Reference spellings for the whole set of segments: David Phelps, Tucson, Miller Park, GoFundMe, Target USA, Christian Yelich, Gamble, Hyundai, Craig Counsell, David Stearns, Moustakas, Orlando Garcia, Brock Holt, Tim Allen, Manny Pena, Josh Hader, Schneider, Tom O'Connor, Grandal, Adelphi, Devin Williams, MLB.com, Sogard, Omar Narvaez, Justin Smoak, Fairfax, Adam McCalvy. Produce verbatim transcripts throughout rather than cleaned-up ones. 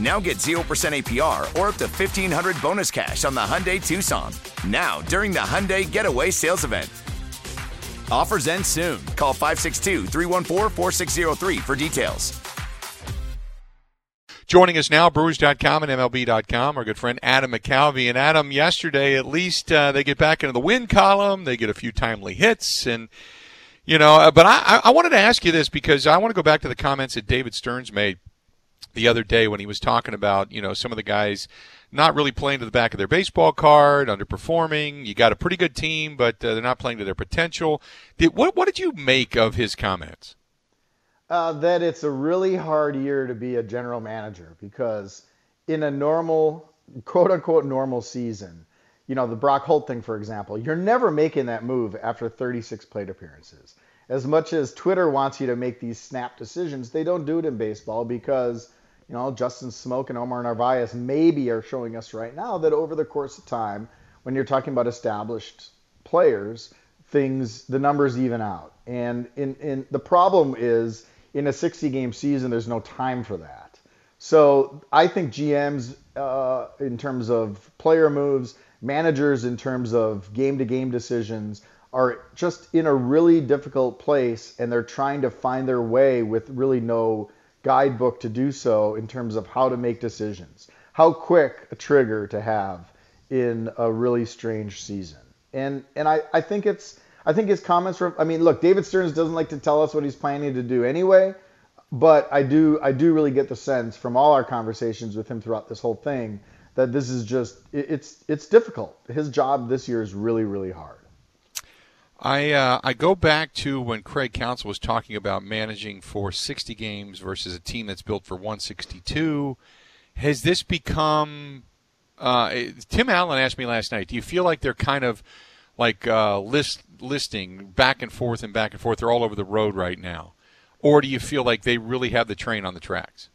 Now get zero percent A P R or up to fifteen hundred dollars bonus cash on the Hyundai Tucson. Now, during the Hyundai Getaway Sales Event. Offers end soon. Call five six two, three one four, four six zero three for details. Joining us now, Brewers dot com and M L B dot com, our good friend Adam McCalvy. And Adam, yesterday at least uh, they get back into the win column. They get a few timely hits and... You know, but I, I wanted to ask you this because I want to go back to the comments that David Stearns made the other day when he was talking about, you know, some of the guys not really playing to the back of their baseball card, underperforming. You got a pretty good team, but uh, they're not playing to their potential. Did, what, what did you make of his comments? Uh, that it's a really hard year to be a general manager because in a normal, quote-unquote normal season, you know, the Brock Holt thing, for example, you're never making that move after thirty-six plate appearances. As much as Twitter wants you to make these snap decisions, they don't do it in baseball because, you know, Justin Smoak and Omar Narvaez maybe are showing us right now that over the course of time, when you're talking about established players, things, the numbers even out. And in, in the problem is in a sixty-game season, there's no time for that. So I think G Ms, uh, in terms of player moves, managers in terms of game-to-game decisions are just in a really difficult place, and they're trying to find their way with really no guidebook to do so in terms of how to make decisions, how quick a trigger to have in a really strange season. And and I, I think it's I think his comments were, I mean, look, David Stearns doesn't like to tell us what he's planning to do anyway, but I do I do really get the sense from all our conversations with him throughout this whole thing that this is just, it's it's difficult. His job this year is really, really hard. I uh, I go back to when Craig Counsell was talking about managing for sixty games versus a team that's built for one sixty-two. Has this become, uh, Tim Allen asked me last night, do you feel like they're kind of like uh, list listing back and forth and back and forth? They're all over the road right now. Or do you feel like they really have the train on the tracks?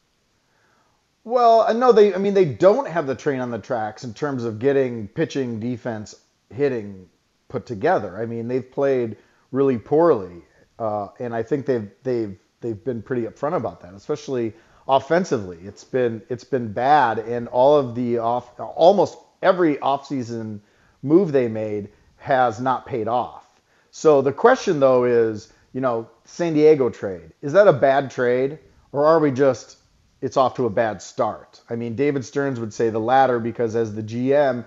Well, no, they, I mean, they don't have the train on the tracks in terms of getting pitching, defense, hitting put together. I mean, they've played really poorly, uh, and I think they've they've they've been pretty upfront about that, especially offensively. It's been it's been bad, and all of the off almost every offseason move they made has not paid off. So the question though is, you know, San Diego trade, is that a bad trade, or are we just it's off to a bad start? I mean, David Stearns would say the latter because as the G M,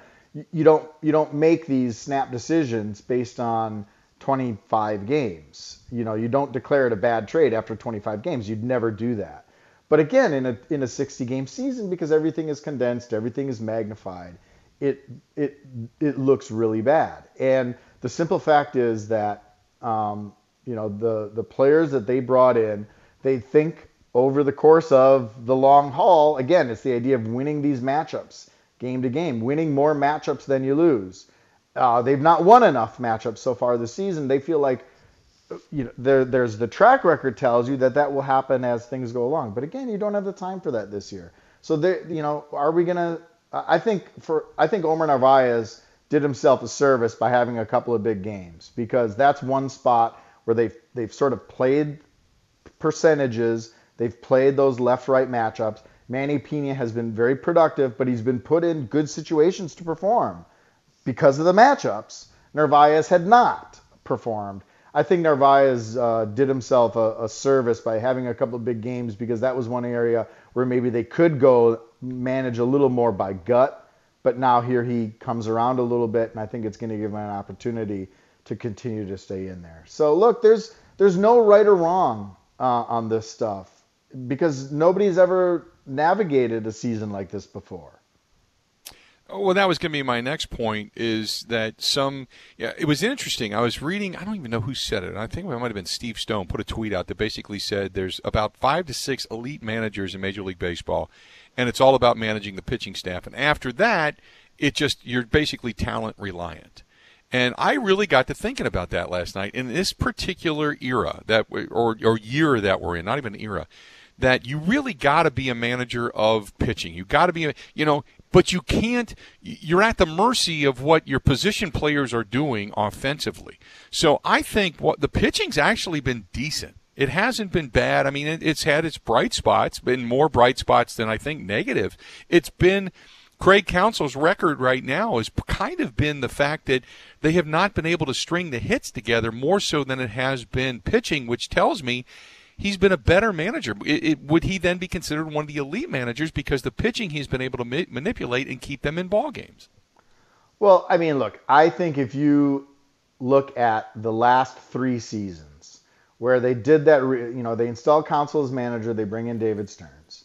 you don't you don't make these snap decisions based on twenty-five games. You know, you don't declare it a bad trade after twenty-five games. You'd never do that. But again, in a in a sixty-game season, because everything is condensed, everything is magnified, it it it looks really bad. And the simple fact is that um, you know the the players that they brought in, they think over the course of the long haul, again, it's the idea of winning these matchups, game to game, winning more matchups than you lose. Uh, they've not won enough matchups so far this season. They feel like, you know, there, there's the track record tells you that that will happen as things go along. But again, you don't have the time for that this year. So they, you know, are we gonna? I think for I think Omar Narvaez did himself a service by having a couple of big games because that's one spot where they've they've sort of played percentages. They've played those left-right matchups. Manny Pena has been very productive, but he's been put in good situations to perform because of the matchups. Narvaez had not performed. I think Narvaez uh, did himself a, a service by having a couple of big games, because that was one area where maybe they could go manage a little more by gut. But now here he comes around a little bit, and I think it's going to give him an opportunity to continue to stay in there. So, look, there's there's no right or wrong uh, on this stuff, because nobody's ever navigated a season like this before. Well, that was going to be my next point, is that some yeah, – it was interesting. I was reading – I don't even know who said it. I think it might have been Steve Stone put a tweet out that basically said there's about five to six elite managers in Major League Baseball, and it's all about managing the pitching staff. And after that, it just – you're basically talent reliant. And I really got to thinking about that last night. In this particular era that or, or year that we're in, not even era, that you really got to be a manager of pitching. You got to be – you know – but you can't, you're at the mercy of what your position players are doing offensively. So I think what the pitching's actually been decent. It hasn't been bad. I mean, it, it's had its bright spots, been more bright spots than I think negative. It's been, Craig Counsell's record right now has kind of been the fact that they have not been able to string the hits together more so than it has been pitching, which tells me he's been a better manager. It, it, would he then be considered one of the elite managers because the pitching he's been able to ma- manipulate and keep them in ball games? Well, I mean, look, I think if you look at the last three seasons where they did that, re- you know, they install Counsell as manager, they bring in David Stearns.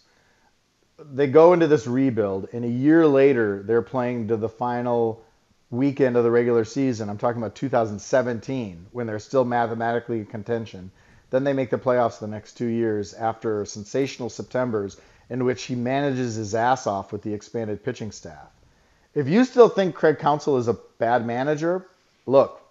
They go into this rebuild, and a year later they're playing to the final weekend of the regular season. I'm talking about two thousand seventeen, when they're still mathematically in contention. Then they make the playoffs the next two years after sensational Septembers in which he manages his ass off with the expanded pitching staff. If you still think Craig Counsell is a bad manager, look,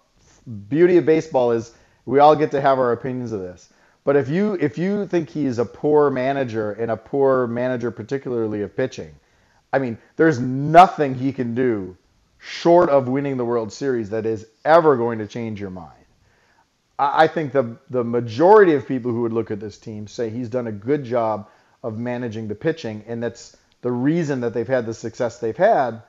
beauty of baseball is we all get to have our opinions of this. But if you if you think he's a poor manager, and a poor manager particularly of pitching, I mean, there's nothing he can do short of winning the World Series that is ever going to change your mind. I think the the majority of people who would look at this team say he's done a good job of managing the pitching, and that's the reason that they've had the success they've had,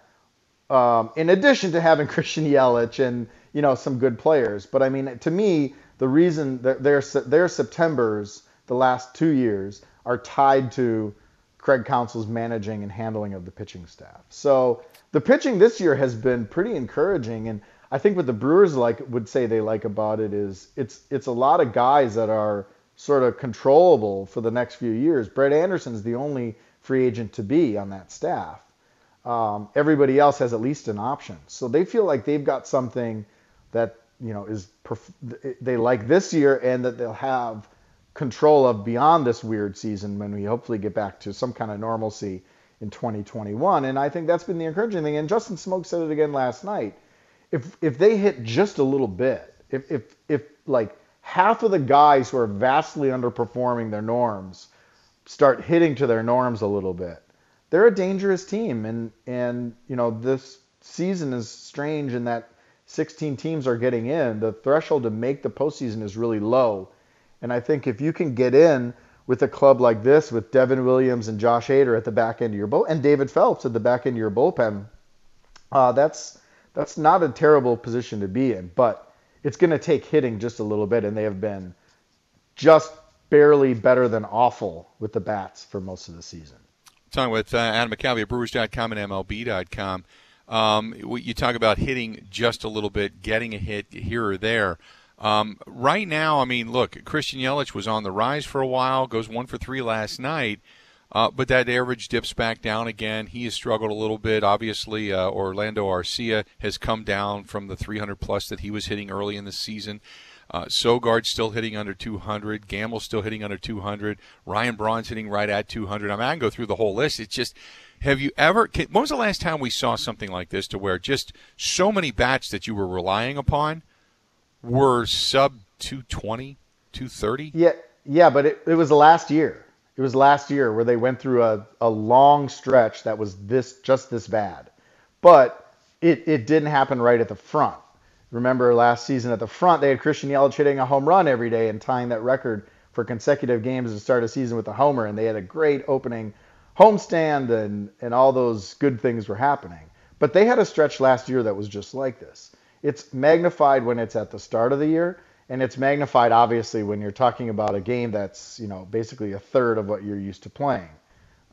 um, in addition to having Christian Yelich and, you know, some good players. But, I mean, to me, the reason that their, their Septembers the last two years are tied to Craig Counsell's managing and handling of the pitching staff. So the pitching this year has been pretty encouraging, and I think what the Brewers like would say they like about it is it's it's a lot of guys that are sort of controllable for the next few years. Brett Anderson's the only free agent to be on that staff. Um, everybody else has at least an option, so they feel like they've got something that, you know, is perf- they like this year, and that they'll have control of beyond this weird season when we hopefully get back to some kind of normalcy in twenty twenty-one. And I think that's been the encouraging thing. And Justin Smoak said it again last night. If if they hit just a little bit, if if if like half of the guys who are vastly underperforming their norms start hitting to their norms a little bit, they're a dangerous team. And and you know, this season is strange in that sixteen teams are getting in. The threshold to make the postseason is really low, and I think if you can get in with a club like this, with Devin Williams and Josh Hader at the back end of your bull and David Phelps at the back end of your bullpen, uh, that's That's not a terrible position to be in, but it's going to take hitting just a little bit, and they have been just barely better than awful with the bats for most of the season. I'm talking with uh, Adam McCalvy at Brewers dot com and M L B dot com. Um, you talk about hitting just a little bit, getting a hit here or there. Um, right now, I mean, look, Christian Yelich was on the rise for a while, goes one for three last night. Uh, but that average dips back down again. He has struggled a little bit. Obviously, uh, Orlando Garcia has come down from the three hundred plus that he was hitting early in the season. Uh, Sogard still hitting under two hundred. Gamble still hitting under two hundred. Ryan Braun's hitting right at two hundred. I mean, I can go through the whole list. It's just, have you ever, can, when was the last time we saw something like this to where just so many bats that you were relying upon were sub two twenty, two thirty? Yeah, yeah, but it, it was last year. It was last year where they went through a, a long stretch that was this just this bad. But it, it didn't happen right at the front. Remember last season at the front, they had Christian Yelich hitting a home run every day and tying that record for consecutive games to start a season with a homer. And they had a great opening homestand and, and all those good things were happening. But they had a stretch last year that was just like this. It's magnified when it's at the start of the year, and it's magnified, obviously, when you're talking about a game that's, you know, basically a third of what you're used to playing.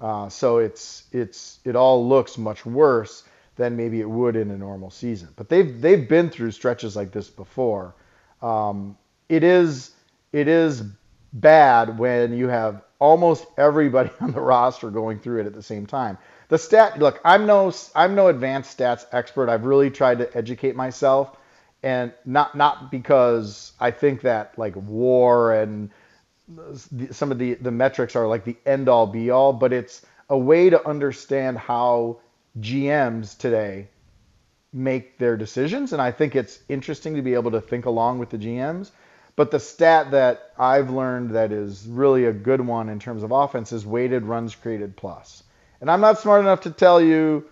Uh, so it's it's it all looks much worse than maybe it would in a normal season. But they've they've been through stretches like this before. Um, it is it is bad when you have almost everybody on the roster going through it at the same time. The stat, look, I'm no I'm no advanced stats expert. I've really tried to educate myself, and not not because I think that like WAR and some of the, the metrics are like the end all be all, but it's a way to understand how G Ms today make their decisions. And I think it's interesting to be able to think along with the G Ms. But the stat that I've learned that is really a good one in terms of offense is weighted runs created plus. And I'm not smart enough to tell you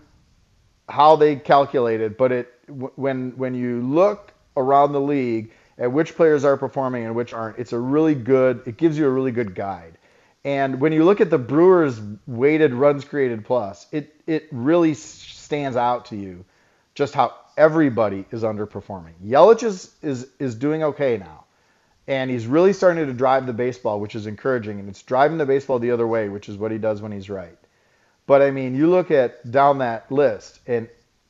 how they calculate it, but it when when you look around the league at which players are performing and which aren't, it's a really good, it gives you a really good guide. And when you look at the Brewers' weighted runs created plus, it it really stands out to you just how everybody is underperforming. Yelich is, is, is doing okay now, and he's really starting to drive the baseball, which is encouraging, and it's driving the baseball the other way, which is what he does when he's right. But, I mean, you look at down that list, and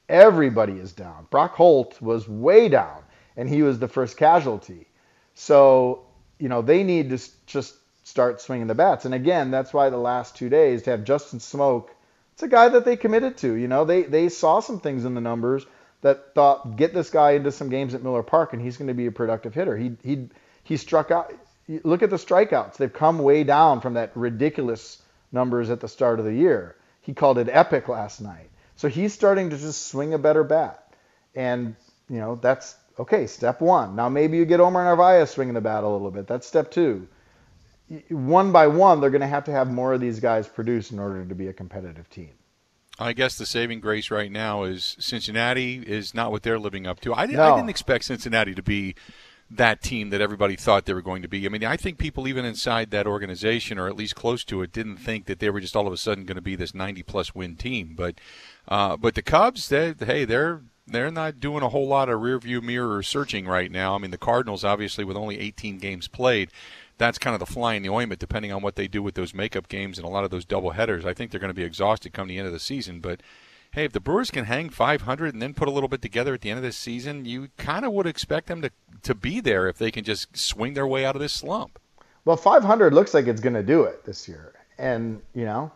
everybody is down. Brock Holt was way down, and he was the first casualty. So, you know, they need to just start swinging the bats. And again, that's why the last two days to have Justin Smoak, it's a guy that they committed to. You know, they they saw some things in the numbers that thought, get this guy into some games at Miller Park and he's going to be a productive hitter. He he he struck out. Look at the strikeouts. They've come way down from that ridiculous numbers at the start of the year. He called it epic last night. So he's starting to just swing a better bat. And, you know, that's okay, step one. Now maybe you get Omar Narvaez swinging the bat a little bit. That's step two. One by one, they're going to have to have more of these guys produce in order to be a competitive team. I guess the saving grace right now is Cincinnati is not what they're living up to. I, no. I didn't expect Cincinnati to be that team that everybody thought they were going to be. I mean, I think people even inside that organization, or at least close to it, didn't think that they were just all of a sudden going to be this ninety-plus win team. But uh, but the Cubs, they, hey, they're... They're not doing a whole lot of rearview mirror searching right now. I mean, the Cardinals, obviously, with only eighteen games played, that's kind of the fly in the ointment, depending on what they do with those makeup games and a lot of those doubleheaders. I think they're going to be exhausted come the end of the season. But, hey, if the Brewers can hang five hundred and then put a little bit together at the end of this season, you kind of would expect them to, to be there if they can just swing their way out of this slump. Well, five hundred looks like it's going to do it this year. And, you know,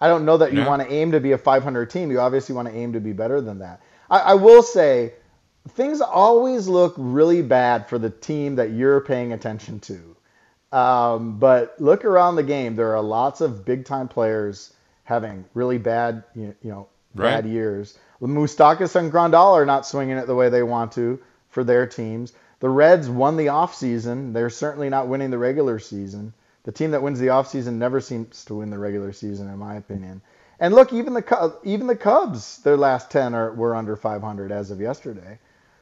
I don't know that you yeah. want to aim to be a five hundred team. You obviously want to aim to be better than that. I will say things always look really bad for the team that you're paying attention to. Um, but look around the game. There are lots of big-time players having really bad, you know, bad right. years. Moustakas and Grandal are not swinging it the way they want to for their teams. The Reds won the offseason. They're certainly not winning the regular season. The team that wins the offseason never seems to win the regular season, in my opinion. And look, even the even the Cubs, their last ten are were under five hundred as of yesterday.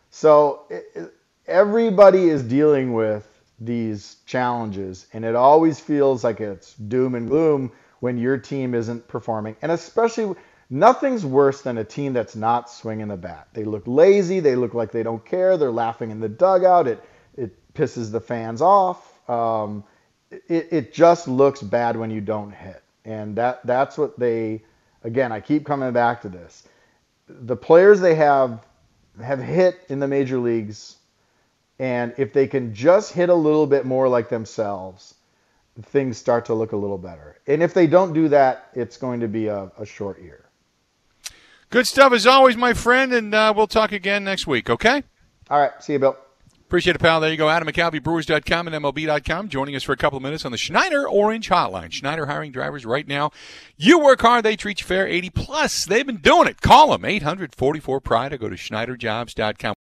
So it, it, everybody is dealing with these challenges, and it always feels like it's doom and gloom when your team isn't performing. And especially, nothing's worse than a team that's not swinging the bat. They look lazy. They look like they don't care. They're laughing in the dugout. It it pisses the fans off. Um, it it just looks bad when you don't hit, and that that's what they. Again, I keep coming back to this. The players they have have hit in the major leagues, and if they can just hit a little bit more like themselves, things start to look a little better. And if they don't do that, it's going to be a, a short year. Good stuff as always, my friend, and uh, we'll talk again next week, okay? All right. See you, Bill. Appreciate it, pal. There you go. Adam McCalvy, Brewers dot com and M L B dot com, joining us for a couple of minutes on the Schneider Orange Hotline. Schneider hiring drivers right now. You work hard, they treat you fair. eighty plus. They've been doing it. Call them. eight hundred forty-four Pride or go to Schneider Jobs dot com.